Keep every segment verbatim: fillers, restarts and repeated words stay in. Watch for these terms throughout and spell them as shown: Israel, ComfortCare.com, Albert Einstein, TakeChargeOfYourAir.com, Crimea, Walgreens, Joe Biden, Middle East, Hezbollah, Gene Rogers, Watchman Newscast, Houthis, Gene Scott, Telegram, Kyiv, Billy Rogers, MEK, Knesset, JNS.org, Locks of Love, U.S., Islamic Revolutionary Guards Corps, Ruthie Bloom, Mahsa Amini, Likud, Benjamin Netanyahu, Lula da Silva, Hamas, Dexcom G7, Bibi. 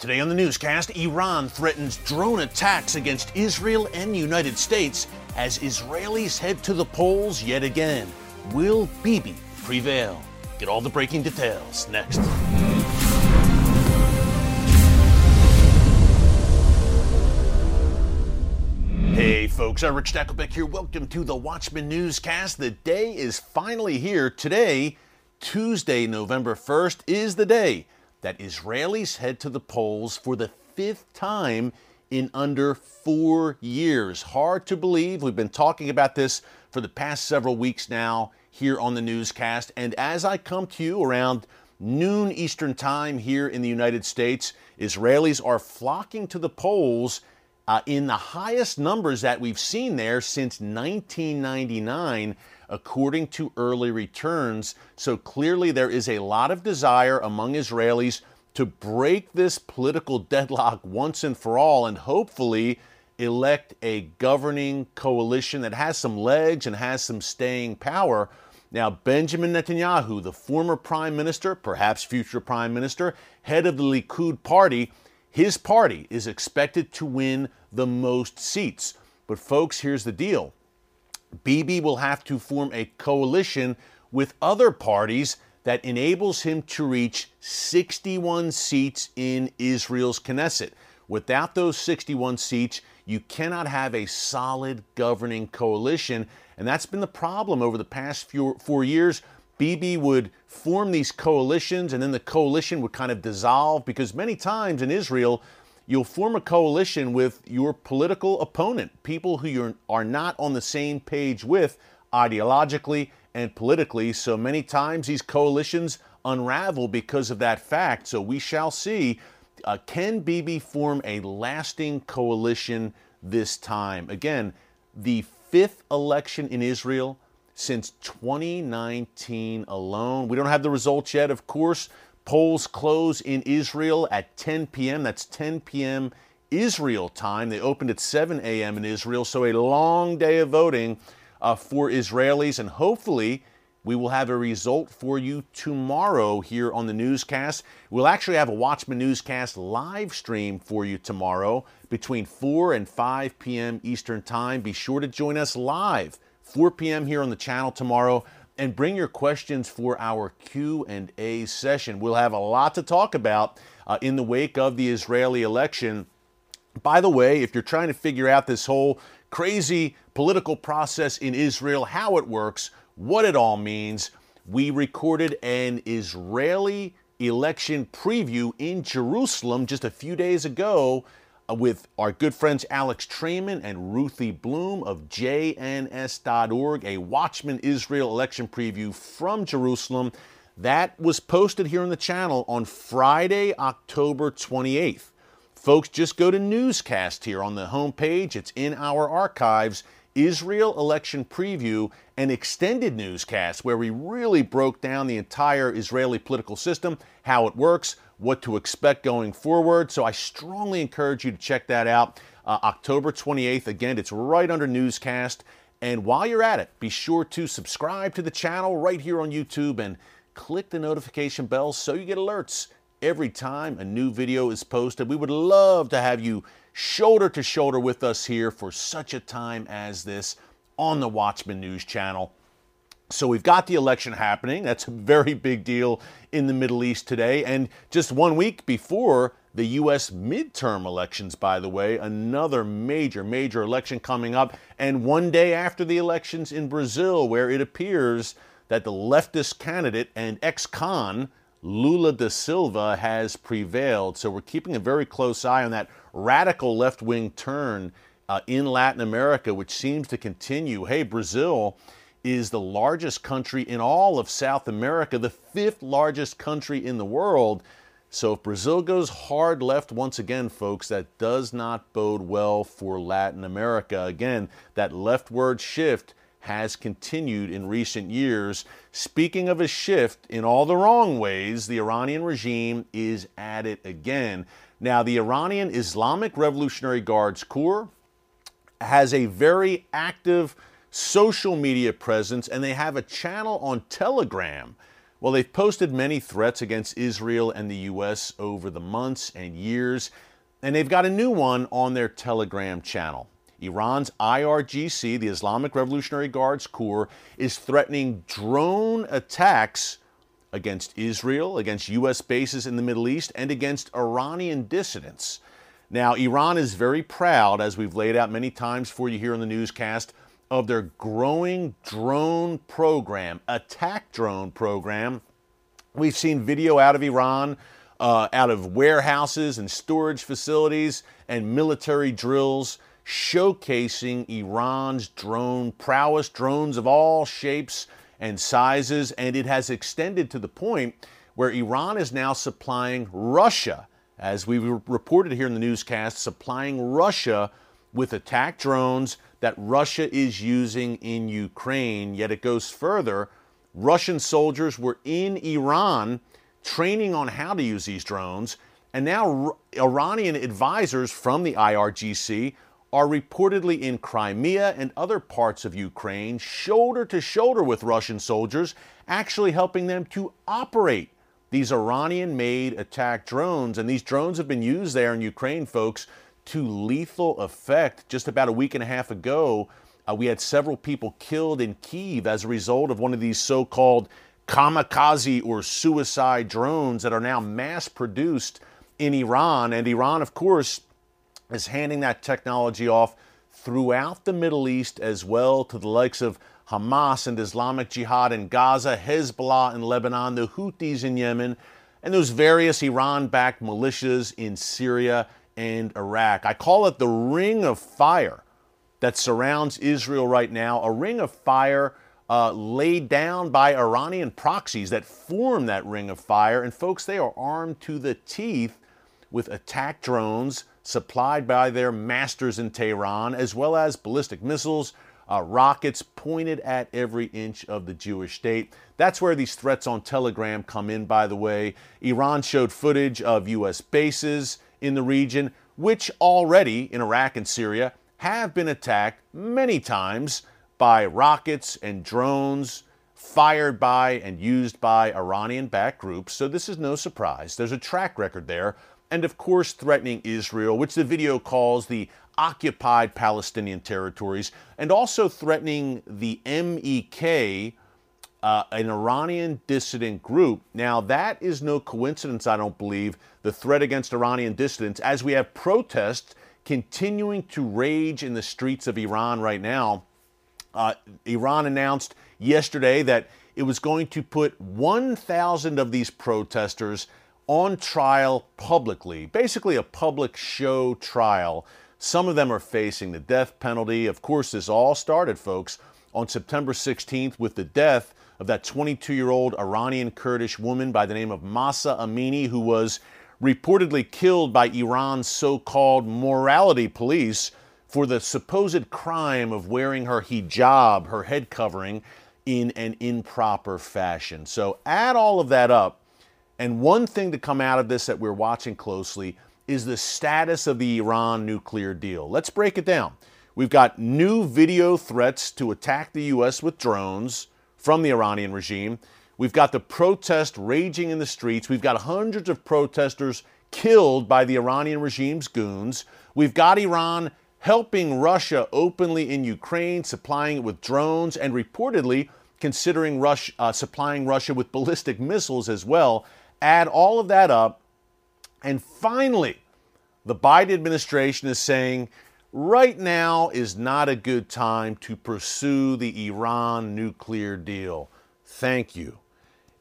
Today on the newscast, Iran threatens drone attacks against Israel and United States as Israelis head to the polls yet again. Will Bibi prevail? Get all the breaking details next. Hey folks, Erick Stakelbeck here. Welcome to the Watchman Newscast. The day is finally here. Today, Tuesday, November first, is the day that Israelis head to the polls for the fifth time in under four years. Hard to believe. We've been talking about this for the past several weeks now here on the newscast. And as I come to you around noon Eastern time here in the United States, Israelis are flocking to the polls uh, in the highest numbers that we've seen there since nineteen ninety-nine. According to early returns. So clearly there is a lot of desire among Israelis to break this political deadlock once and for all and hopefully elect a governing coalition that has some legs and has some staying power. Now, Benjamin Netanyahu, the former prime minister, perhaps future prime minister, head of the Likud party, his party is expected to win the most seats. But folks, here's the deal. Bibi will have to form a coalition with other parties that enables him to reach sixty-one seats in Israel's Knesset. Without those sixty-one seats, you cannot have a solid governing coalition, and that's been the problem over the past few, four years. Bibi would form these coalitions, and then the coalition would kind of dissolve, because many times in Israel, you'll form a coalition with your political opponent, people who you're, are not on the same page with ideologically and politically. So many times these coalitions unravel because of that fact. So we shall see, uh, can Bibi form a lasting coalition this time? Again, the fifth election in Israel since twenty nineteen alone. We don't have the results yet, of course. Polls close in Israel at ten p m That's ten p m Israel time. They opened at seven a m in Israel, so a long day of voting uh, for Israelis, and hopefully we will have a result for you tomorrow here on the newscast. We'll actually have a Watchman Newscast live stream for you tomorrow between four and five p m Eastern time. Be sure to join us live, four p m here on the channel tomorrow, and bring your questions for our Q and A session. We'll have a lot to talk about uh, in the wake of the Israeli election. By the way, if you're trying to figure out this whole crazy political process in Israel, how it works, what it all means, we recorded an Israeli election preview in Jerusalem just a few days ago with our good friends Alex Trayman and Ruthie Bloom of J N S dot org, a Watchman Israel election preview from Jerusalem. That was posted here on the channel on Friday, October twenty-eighth. Folks, just go to Newscast here on the homepage. It's in our archives, Israel election preview, an extended newscast where we really broke down the entire Israeli political system, how it works, what to expect going forward. So I strongly encourage you to check that out. Uh, October twenty-eighth, again, it's right under newscast. And while you're at it, be sure to subscribe to the channel right here on YouTube and click the notification bell so you get alerts every time a new video is posted. We would love to have you shoulder to shoulder with us here for such a time as this on the Watchman News Channel. So we've got the election happening. That's a very big deal in the Middle East today. And just one week before the U S midterm elections, by the way, another major, major election coming up. And one day after the elections in Brazil, where it appears that the leftist candidate and ex-con, Lula da Silva, has prevailed. So we're keeping a very close eye on that radical left-wing turn uh, in Latin America, which seems to continue. Hey, Brazil is the largest country in all of South America, the fifth largest country in the world. So if Brazil goes hard left once again, folks, that does not bode well for Latin America. Again, that leftward shift has continued in recent years. Speaking of a shift in all the wrong ways, the Iranian regime is at it again. Now, the Iranian Islamic Revolutionary Guards Corps has a very active social media presence, and they have a channel on Telegram Well, they've posted many threats against Israel and the U S over the months and years, and they've got a new one on their Telegram channel. Iran's I R G C, the Islamic Revolutionary Guards Corps, is threatening drone attacks against Israel, against U S bases in the Middle East, and against Iranian dissidents. Now, Iran is very proud, as we've laid out many times for you here on the newscast, of their growing drone program, attack drone program. We've seen video out of Iran, uh, out of warehouses and storage facilities and military drills showcasing Iran's drone prowess, drones of all shapes and sizes, and it has extended to the point where Iran is now supplying Russia, as we reported here in the newscast, supplying Russia with attack drones that Russia is using in Ukraine. Yet it goes further. Russian soldiers were in Iran training on how to use these drones, and now Iranian advisors from the I R G C are reportedly in Crimea and other parts of Ukraine, shoulder to shoulder with Russian soldiers, actually helping them to operate these Iranian-made attack drones. And these drones have been used there in Ukraine, folks, to lethal effect. Just about a week and a half ago, uh, we had several people killed in Kyiv as a result of one of these so-called kamikaze or suicide drones that are now mass-produced in Iran. And Iran, of course, is handing that technology off throughout the Middle East as well to the likes of Hamas and Islamic Jihad in Gaza, Hezbollah in Lebanon, the Houthis in Yemen, and those various Iran-backed militias in Syria and Iraq. I call it the ring of fire that surrounds Israel right now, a ring of fire uh, laid down by Iranian proxies that form that ring of fire. And folks, they are armed to the teeth with attack drones supplied by their masters in Tehran, as well as ballistic missiles, uh, rockets pointed at every inch of the Jewish state. That's where these threats on Telegram come in, by the way. Iran showed footage of U S bases in the region, which already in Iraq and Syria have been attacked many times by rockets and drones fired by and used by Iranian-backed groups. So this is no surprise. There's a track record there. And of course, threatening Israel, which the video calls the occupied Palestinian territories, and also threatening the M E K, Uh, an Iranian dissident group. Now, that is no coincidence, I don't believe, the threat against Iranian dissidents, as we have protests continuing to rage in the streets of Iran right now. Uh, Iran announced yesterday that it was going to put one thousand of these protesters on trial publicly, basically a public show trial. Some of them are facing the death penalty. Of course, this all started, folks, on September sixteenth with the death of that twenty-two-year-old Iranian Kurdish woman by the name of Mahsa Amini, who was reportedly killed by Iran's so-called morality police for the supposed crime of wearing her hijab, her head covering, in an improper fashion. So add all of that up, and one thing to come out of this that we're watching closely is the status of the Iran nuclear deal. Let's break it down. We've got new video threats to attack the U S with drones from the Iranian regime. We've got the protest raging in the streets. We've got hundreds of protesters killed by the Iranian regime's goons. We've got Iran helping Russia openly in Ukraine, supplying it with drones, and reportedly considering Russia, uh, supplying Russia with ballistic missiles as well. Add all of that up. And finally, the Biden administration is saying right now is not a good time to pursue the Iran nuclear deal. Thank you.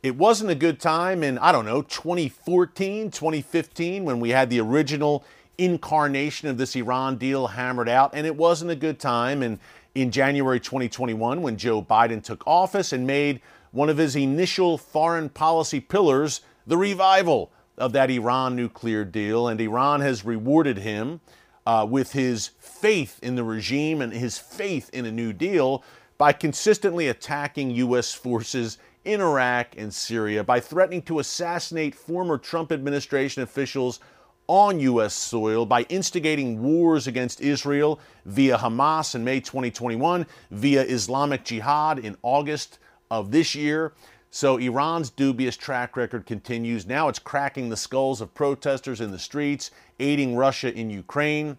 It wasn't a good time in, I don't know, twenty fourteen, twenty fifteen, when we had the original incarnation of this Iran deal hammered out. And it wasn't a good time in, in January twenty twenty-one when Joe Biden took office and made one of his initial foreign policy pillars the revival of that Iran nuclear deal. And Iran has rewarded him uh, with his faith in the regime and his faith in a new deal by consistently attacking U S forces in Iraq and Syria, by threatening to assassinate former Trump administration officials on U S soil, by instigating wars against Israel via Hamas in May twenty twenty-one, via Islamic Jihad in August of this year. So Iran's dubious track record continues. Now it's cracking the skulls of protesters in the streets, aiding Russia in Ukraine.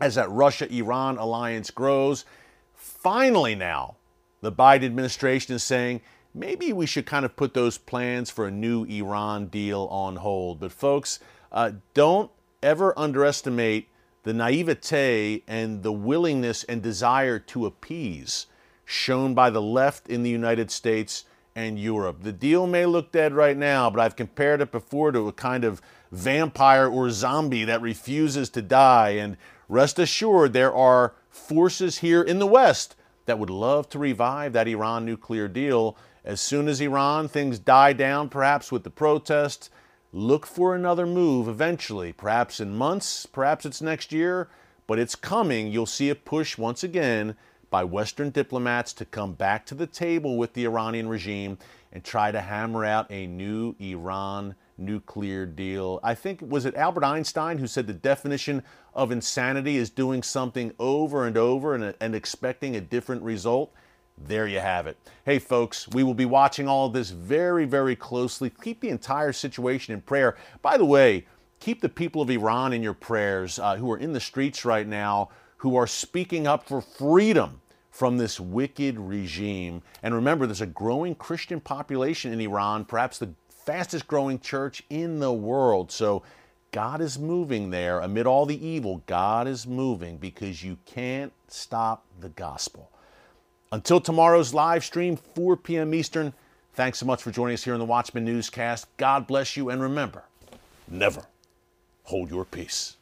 As that Russia-Iran alliance grows, finally now, the Biden administration is saying, maybe we should kind of put those plans for a new Iran deal on hold. But folks, uh, don't ever underestimate the naivete and the willingness and desire to appease shown by the left in the United States and Europe. The deal may look dead right now, but I've compared it before to a kind of vampire or zombie that refuses to die. And rest assured, there are forces here in the West that would love to revive that Iran nuclear deal. As soon as Iran, things die down, perhaps with the protests, look for another move eventually, perhaps in months, perhaps it's next year, but it's coming. You'll see a push once again by Western diplomats to come back to the table with the Iranian regime and try to hammer out a new Iran nuclear deal. I think, was it Albert Einstein who said the definition of insanity is doing something over and over and, and expecting a different result? There you have it. Hey folks, we will be watching all of this very, very closely. Keep the entire situation in prayer. By the way, keep the people of Iran in your prayers uh, who are in the streets right now, who are speaking up for freedom from this wicked regime. And remember, there's a growing Christian population in Iran, perhaps the fastest growing church in the world. So God is moving there. Amid all the evil, God is moving because you can't stop the gospel. Until tomorrow's live stream, four p.m. Eastern, thanks so much for joining us here on the Watchman Newscast. God bless you, and remember, never hold your peace.